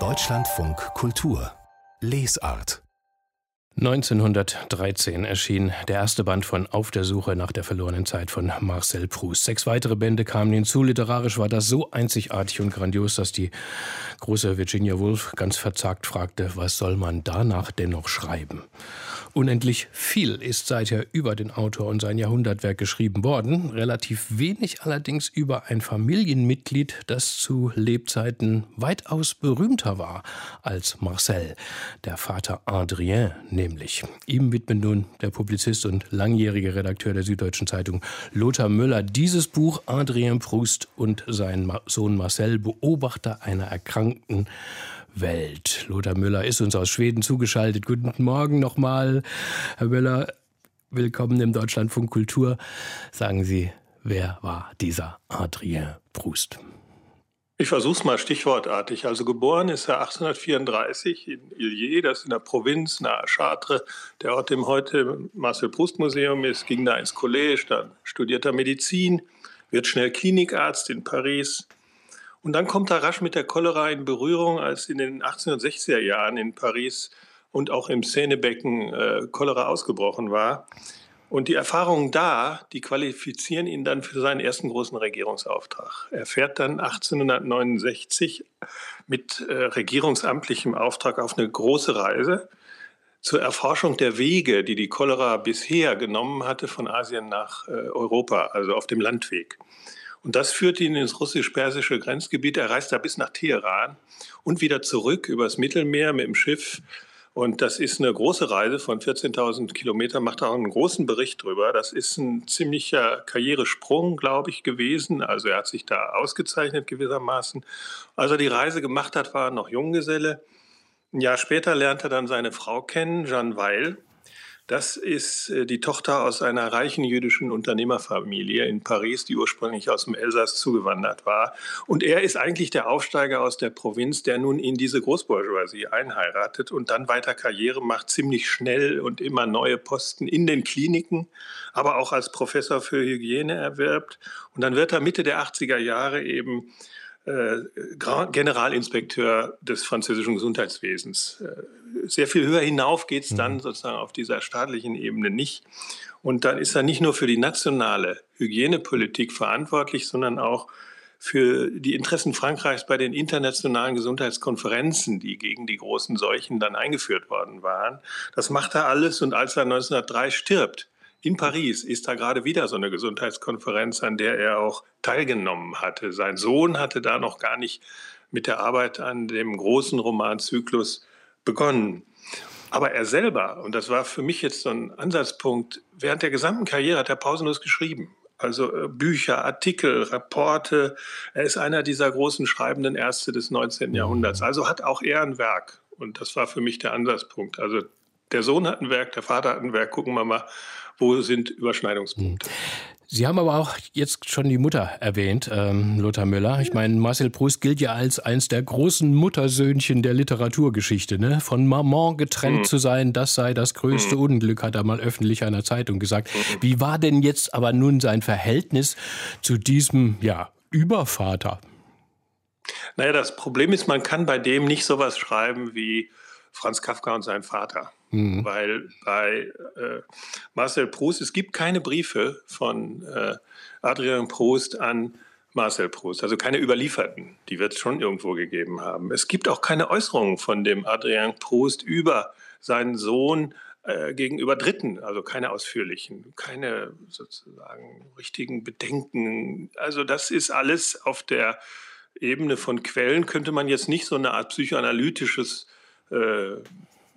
Deutschlandfunk Kultur Lesart. 1913 erschien der erste Band von Auf der Suche nach der verlorenen Zeit von Marcel Proust. 6 weitere Bände kamen hinzu. Literarisch war das so einzigartig und grandios, dass die große Virginia Woolf ganz verzagt fragte, was soll man danach denn noch schreiben? Unendlich viel ist seither über den Autor und sein Jahrhundertwerk geschrieben worden. Relativ wenig allerdings über ein Familienmitglied, das zu Lebzeiten weitaus berühmter war als Marcel, der Vater Adrien nämlich. Ihm widmet nun der Publizist und langjährige Redakteur der Süddeutschen Zeitung Lothar Müller dieses Buch. Adrien Proust und sein Sohn Marcel, Beobachter einer erkrankten Welt. Lothar Müller ist uns aus Schweden zugeschaltet. Guten Morgen nochmal, Herr Müller. Willkommen im Deutschlandfunk Kultur. Sagen Sie, wer war dieser Adrien Proust? Ich versuche es mal stichwortartig. Also geboren ist er 1834 in Illiers, das ist in der Provinz nahe Chartres. Der Ort, dem heute Marcel-Proust-Museum ist, ging da ins College, dann studiert er Medizin, wird schnell Klinikarzt in Paris. Und dann kommt er rasch mit der Cholera in Berührung, als in den 1860er Jahren in Paris und auch im Seinebecken Cholera ausgebrochen war. Und die Erfahrungen da, die qualifizieren ihn dann für seinen ersten großen Regierungsauftrag. Er fährt dann 1869 mit regierungsamtlichem Auftrag auf eine große Reise zur Erforschung der Wege, die die Cholera bisher genommen hatte, von Asien nach Europa, also auf dem Landweg. Und das führt ihn ins russisch-persische Grenzgebiet. Er reist da bis nach Teheran und wieder zurück übers Mittelmeer mit dem Schiff. Und das ist eine große Reise von 14.000 Kilometern, macht auch einen großen Bericht drüber. Das ist ein ziemlicher Karrieresprung, glaube ich, gewesen. Also er hat sich da ausgezeichnet gewissermaßen. Als er die Reise gemacht hat, war er noch Junggeselle. Ein Jahr später lernt er dann seine Frau kennen, Jeanne Weil. Das ist die Tochter aus einer reichen jüdischen Unternehmerfamilie in Paris, die ursprünglich aus dem Elsass zugewandert war. Und er ist eigentlich der Aufsteiger aus der Provinz, der nun in diese Großbourgeoisie einheiratet und dann weiter Karriere macht, ziemlich schnell und immer neue Posten in den Kliniken, aber auch als Professor für Hygiene erwirbt. Und dann wird er Mitte der 80er Jahre eben Generalinspekteur des französischen Gesundheitswesens. Sehr viel höher hinauf geht es dann sozusagen auf dieser staatlichen Ebene nicht. Und dann ist er nicht nur für die nationale Hygienepolitik verantwortlich, sondern auch für die Interessen Frankreichs bei den internationalen Gesundheitskonferenzen, die gegen die großen Seuchen dann eingeführt worden waren. Das macht er alles, und als er 1903 stirbt, in Paris, ist da gerade wieder so eine Gesundheitskonferenz, an der er auch teilgenommen hatte. Sein Sohn hatte da noch gar nicht mit der Arbeit an dem großen Romanzyklus begonnen. Aber er selber, und das war für mich jetzt so ein Ansatzpunkt, während der gesamten Karriere hat er pausenlos geschrieben. Also Bücher, Artikel, Rapporte. Er ist einer dieser großen schreibenden Ärzte des 19. Jahrhunderts. Also hat auch er ein Werk. Und das war für mich der Ansatzpunkt. Also der Sohn hat ein Werk, der Vater hat ein Werk. Gucken wir mal, wo sind Überschneidungspunkte. Sie haben aber auch jetzt schon die Mutter erwähnt, Lothar Müller. Ich meine, Marcel Proust gilt ja als eines der großen Muttersöhnchen der Literaturgeschichte. Ne? Von Maman getrennt zu sein, das sei das größte Unglück, hat er mal öffentlich einer Zeitung gesagt. Wie war denn jetzt aber nun sein Verhältnis zu diesem, ja, Übervater? Naja, das Problem ist, man kann bei dem nicht sowas schreiben wie Franz Kafka und sein Vater. Weil bei Marcel Proust, es gibt keine Briefe von Adrien Proust an Marcel Proust, also keine überlieferten, die wird es schon irgendwo gegeben haben. Es gibt auch keine Äußerungen von dem Adrien Proust über seinen Sohn gegenüber Dritten, also keine ausführlichen, keine sozusagen richtigen Bedenken. Also das ist alles auf der Ebene von Quellen, könnte man jetzt nicht so eine Art psychoanalytisches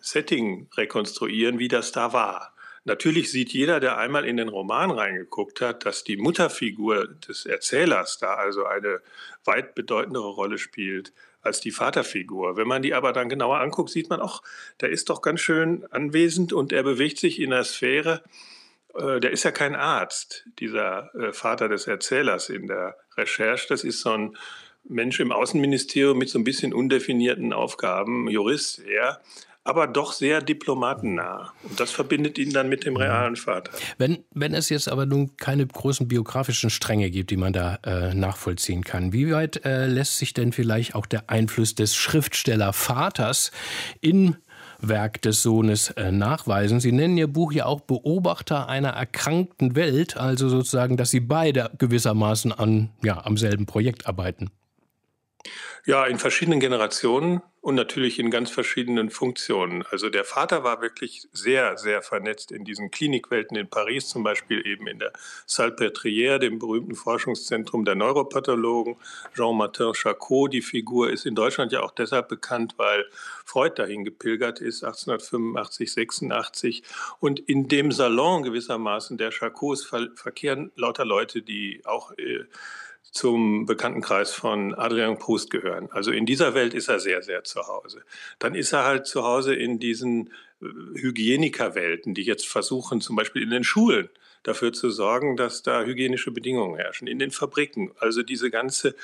Setting rekonstruieren, wie das da war. Natürlich sieht jeder, der einmal in den Roman reingeguckt hat, dass die Mutterfigur des Erzählers da also eine weit bedeutendere Rolle spielt als die Vaterfigur. Wenn man die aber dann genauer anguckt, sieht man auch, der ist doch ganz schön anwesend und er bewegt sich in der Sphäre. Der ist ja kein Arzt, dieser Vater des Erzählers in der Recherche. Das ist so ein Mensch im Außenministerium mit so ein bisschen undefinierten Aufgaben, Jurist eher. aber doch sehr diplomatennah. Und das verbindet ihn dann mit dem realen Vater. Wenn es jetzt aber nun keine großen biografischen Stränge gibt, die man da nachvollziehen kann, wie weit lässt sich denn vielleicht auch der Einfluss des Schriftstellervaters im Werk des Sohnes nachweisen? Sie nennen Ihr Buch ja auch Beobachter einer erkrankten Welt, also sozusagen, dass Sie beide gewissermaßen am selben Projekt arbeiten. Ja, in verschiedenen Generationen und natürlich in ganz verschiedenen Funktionen. Also der Vater war wirklich sehr, sehr vernetzt in diesen Klinikwelten in Paris, zum Beispiel eben in der Salpêtrière, dem berühmten Forschungszentrum der Neuropathologen. Jean-Martin Charcot, die Figur, ist in Deutschland ja auch deshalb bekannt, weil Freud dahin gepilgert ist, 1885, 86. Und in dem Salon gewissermaßen der Charcots verkehren lauter Leute, die auch zum Bekanntenkreis von Adrien Proust gehören. Also in dieser Welt ist er sehr, sehr zu Hause. Dann ist er halt zu Hause in diesen Hygienikerwelten, die jetzt versuchen, zum Beispiel in den Schulen dafür zu sorgen, dass da hygienische Bedingungen herrschen, in den Fabriken. Also diese ganze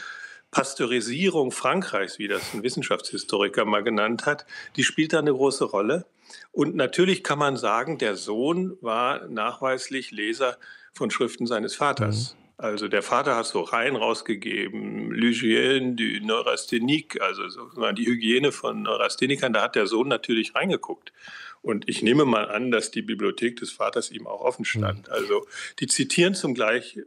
Pasteurisierung Frankreichs, wie das ein Wissenschaftshistoriker mal genannt hat, die spielt da eine große Rolle. Und natürlich kann man sagen, der Sohn war nachweislich Leser von Schriften seines Vaters. Also der Vater hat so Reihen rausgegeben, L'hygiène du Neurasthénique, also sozusagen die Hygiene von Neurasthenikern, da hat der Sohn natürlich reingeguckt. Und ich nehme mal an, dass die Bibliothek des Vaters ihm auch offen stand. Also die zitieren zum Gleich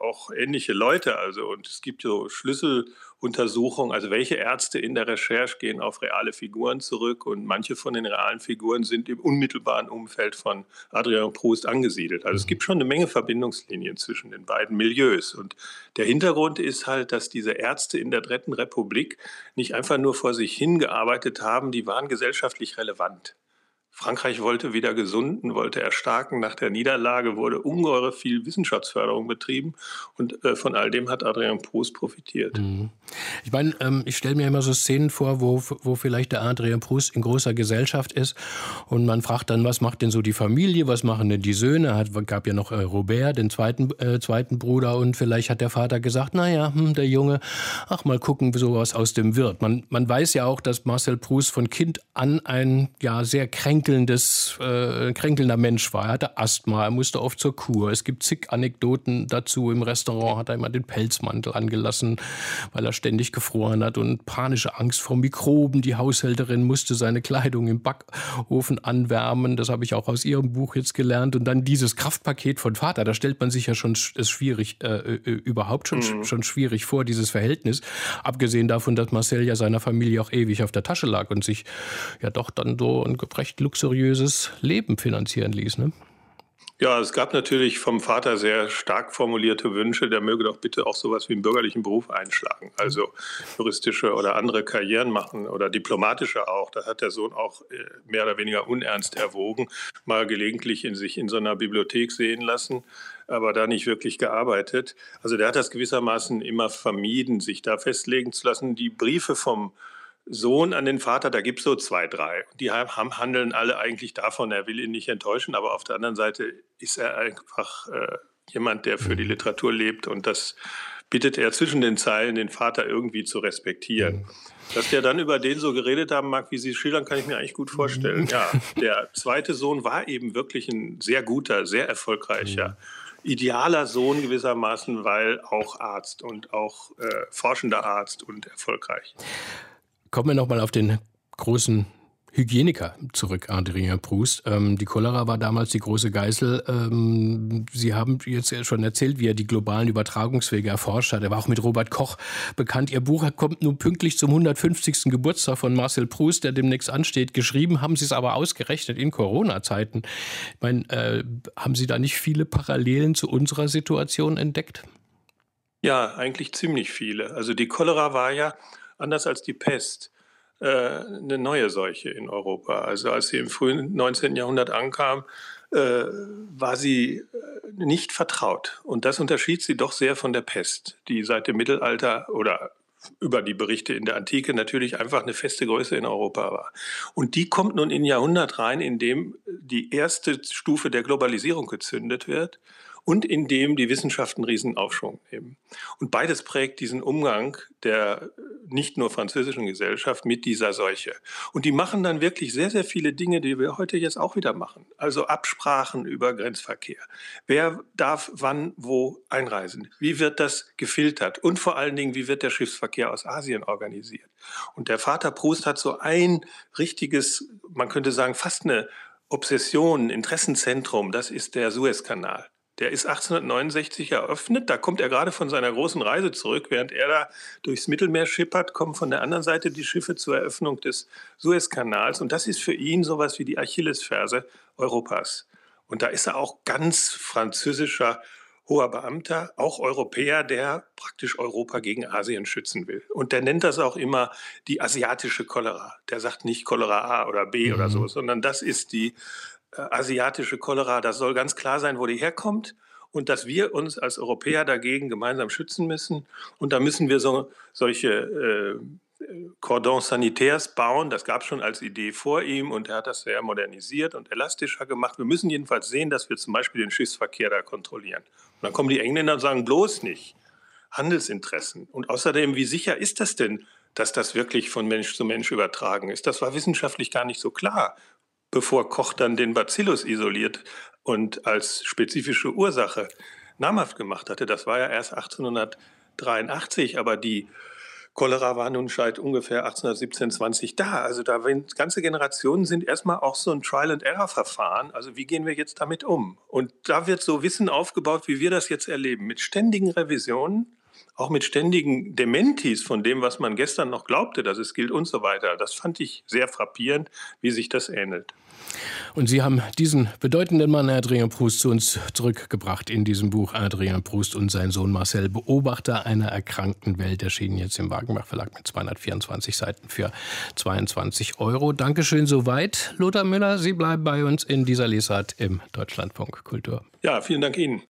auch ähnliche Leute. Also, und es gibt so Schlüsseluntersuchungen, also welche Ärzte in der Recherche gehen auf reale Figuren zurück. Und manche von den realen Figuren sind im unmittelbaren Umfeld von Adrien Proust angesiedelt. Also es gibt schon eine Menge Verbindungslinien zwischen den beiden Milieus. Und der Hintergrund ist halt, dass diese Ärzte in der Dritten Republik nicht einfach nur vor sich hingearbeitet haben, die waren gesellschaftlich relevant. Frankreich wollte wieder gesunden, wollte erstarken. Nach der Niederlage wurde ungeheure viel Wissenschaftsförderung betrieben. Und von all dem hat Adrien Proust profitiert. Ich meine, ich stelle mir immer so Szenen vor, wo vielleicht der Adrien Proust in großer Gesellschaft ist. Und man fragt dann, was macht denn so die Familie, was machen denn die Söhne? Es gab ja noch Robert, den zweiten Bruder. Und vielleicht hat der Vater gesagt, der Junge, mal gucken, sowas aus dem wird. Man weiß ja auch, dass Marcel Proust von Kind an ein sehr kränkelnder Mensch war. Er hatte Asthma, er musste oft zur Kur. Es gibt zig Anekdoten dazu. Im Restaurant hat er immer den Pelzmantel angelassen, weil er ständig gefroren hat und panische Angst vor Mikroben. Die Haushälterin musste seine Kleidung im Backofen anwärmen. Das habe ich auch aus Ihrem Buch jetzt gelernt. Und dann dieses Kraftpaket von Vater, da stellt man sich ja schon schon schwierig vor, dieses Verhältnis. Abgesehen davon, dass Marcel ja seiner Familie auch ewig auf der Tasche lag und sich ja doch dann so ein recht luxuriöses Leben finanzieren ließ, ne? Ja, es gab natürlich vom Vater sehr stark formulierte Wünsche, der möge doch bitte auch sowas wie einen bürgerlichen Beruf einschlagen, also juristische oder andere Karrieren machen oder diplomatische auch. Das hat der Sohn auch mehr oder weniger unernst erwogen, mal gelegentlich in so einer Bibliothek sehen lassen, aber da nicht wirklich gearbeitet. Also der hat das gewissermaßen immer vermieden, sich da festlegen zu lassen. Die Briefe vom Sohn an den Vater, da gibt es so 2, 3. Die handeln alle eigentlich davon, er will ihn nicht enttäuschen, aber auf der anderen Seite ist er einfach jemand, der für die Literatur lebt, und das bittet er zwischen den Zeilen, den Vater irgendwie zu respektieren. Dass der dann über den so geredet haben mag, wie Sie es schildern, kann ich mir eigentlich gut vorstellen. Ja, der zweite Sohn war eben wirklich ein sehr guter, sehr erfolgreicher, idealer Sohn gewissermaßen, weil auch Arzt und auch forschender Arzt und erfolgreich. Kommen wir nochmal auf den großen Hygieniker zurück, Adrien Proust. Die Cholera war damals die große Geißel. Sie haben jetzt schon erzählt, wie er die globalen Übertragungswege erforscht hat. Er war auch mit Robert Koch bekannt. Ihr Buch kommt nun pünktlich zum 150. Geburtstag von Marcel Proust, der demnächst ansteht. Geschrieben haben Sie es aber ausgerechnet in Corona-Zeiten. Ich meine, haben Sie da nicht viele Parallelen zu unserer Situation entdeckt? Ja, eigentlich ziemlich viele. Also die Cholera war ja, anders als die Pest, eine neue Seuche in Europa. Also als sie im frühen 19. Jahrhundert ankam, war sie nicht vertraut. Und das unterschied sie doch sehr von der Pest, die seit dem Mittelalter oder über die Berichte in der Antike natürlich einfach eine feste Größe in Europa war. Und die kommt nun in ein Jahrhundert rein, in dem die erste Stufe der Globalisierung gezündet wird und in dem die Wissenschaften einen Riesenaufschwung nehmen. Und beides prägt diesen Umgang der nicht nur französischen Gesellschaft mit dieser Seuche. Und die machen dann wirklich sehr, sehr viele Dinge, die wir heute jetzt auch wieder machen. Also Absprachen über Grenzverkehr. Wer darf wann wo einreisen? Wie wird das gefiltert? Und vor allen Dingen, wie wird der Schiffsverkehr aus Asien organisiert? Und der Vater Proust hat so ein richtiges, man könnte sagen, fast eine Obsession, Interessenzentrum. Das ist der Suezkanal. Der ist 1869 eröffnet, da kommt er gerade von seiner großen Reise zurück. Während er da durchs Mittelmeer schippert, kommen von der anderen Seite die Schiffe zur Eröffnung des Suezkanals. Und das ist für ihn sowas wie die Achillesferse Europas. Und da ist er auch ganz französischer hoher Beamter, auch Europäer, der praktisch Europa gegen Asien schützen will. Und der nennt das auch immer die asiatische Cholera. Der sagt nicht Cholera A oder B oder so, sondern das ist die asiatische Cholera, das soll ganz klar sein, wo die herkommt und dass wir uns als Europäer dagegen gemeinsam schützen müssen. Und da müssen wir solche Cordons sanitaires bauen. Das gab es schon als Idee vor ihm und er hat das sehr modernisiert und elastischer gemacht. Wir müssen jedenfalls sehen, dass wir zum Beispiel den Schiffsverkehr da kontrollieren. Und dann kommen die Engländer und sagen, bloß nicht. Handelsinteressen. Und außerdem, wie sicher ist das denn, dass das wirklich von Mensch zu Mensch übertragen ist? Das war wissenschaftlich gar nicht so klar, bevor Koch dann den Bacillus isoliert und als spezifische Ursache namhaft gemacht hatte. Das war ja erst 1883, aber die Cholera war nun seit ungefähr 1817, 20 da. Also da ganze Generationen sind erstmal auch so ein Trial-and-Error-Verfahren. Also wie gehen wir jetzt damit um? Und da wird so Wissen aufgebaut, wie wir das jetzt erleben, mit ständigen Revisionen, auch mit ständigen Dementis von dem, was man gestern noch glaubte, dass es gilt und so weiter. Das fand ich sehr frappierend, wie sich das ähnelt. Und Sie haben diesen bedeutenden Mann, Adrien Proust, zu uns zurückgebracht in diesem Buch. Adrien Proust und sein Sohn Marcel, Beobachter einer erkrankten Welt, erschienen jetzt im Wagenbach Verlag mit 224 Seiten für 22 €. Dankeschön soweit, Lothar Müller. Sie bleiben bei uns in dieser Lesart im Deutschlandfunk Kultur. Ja, vielen Dank Ihnen.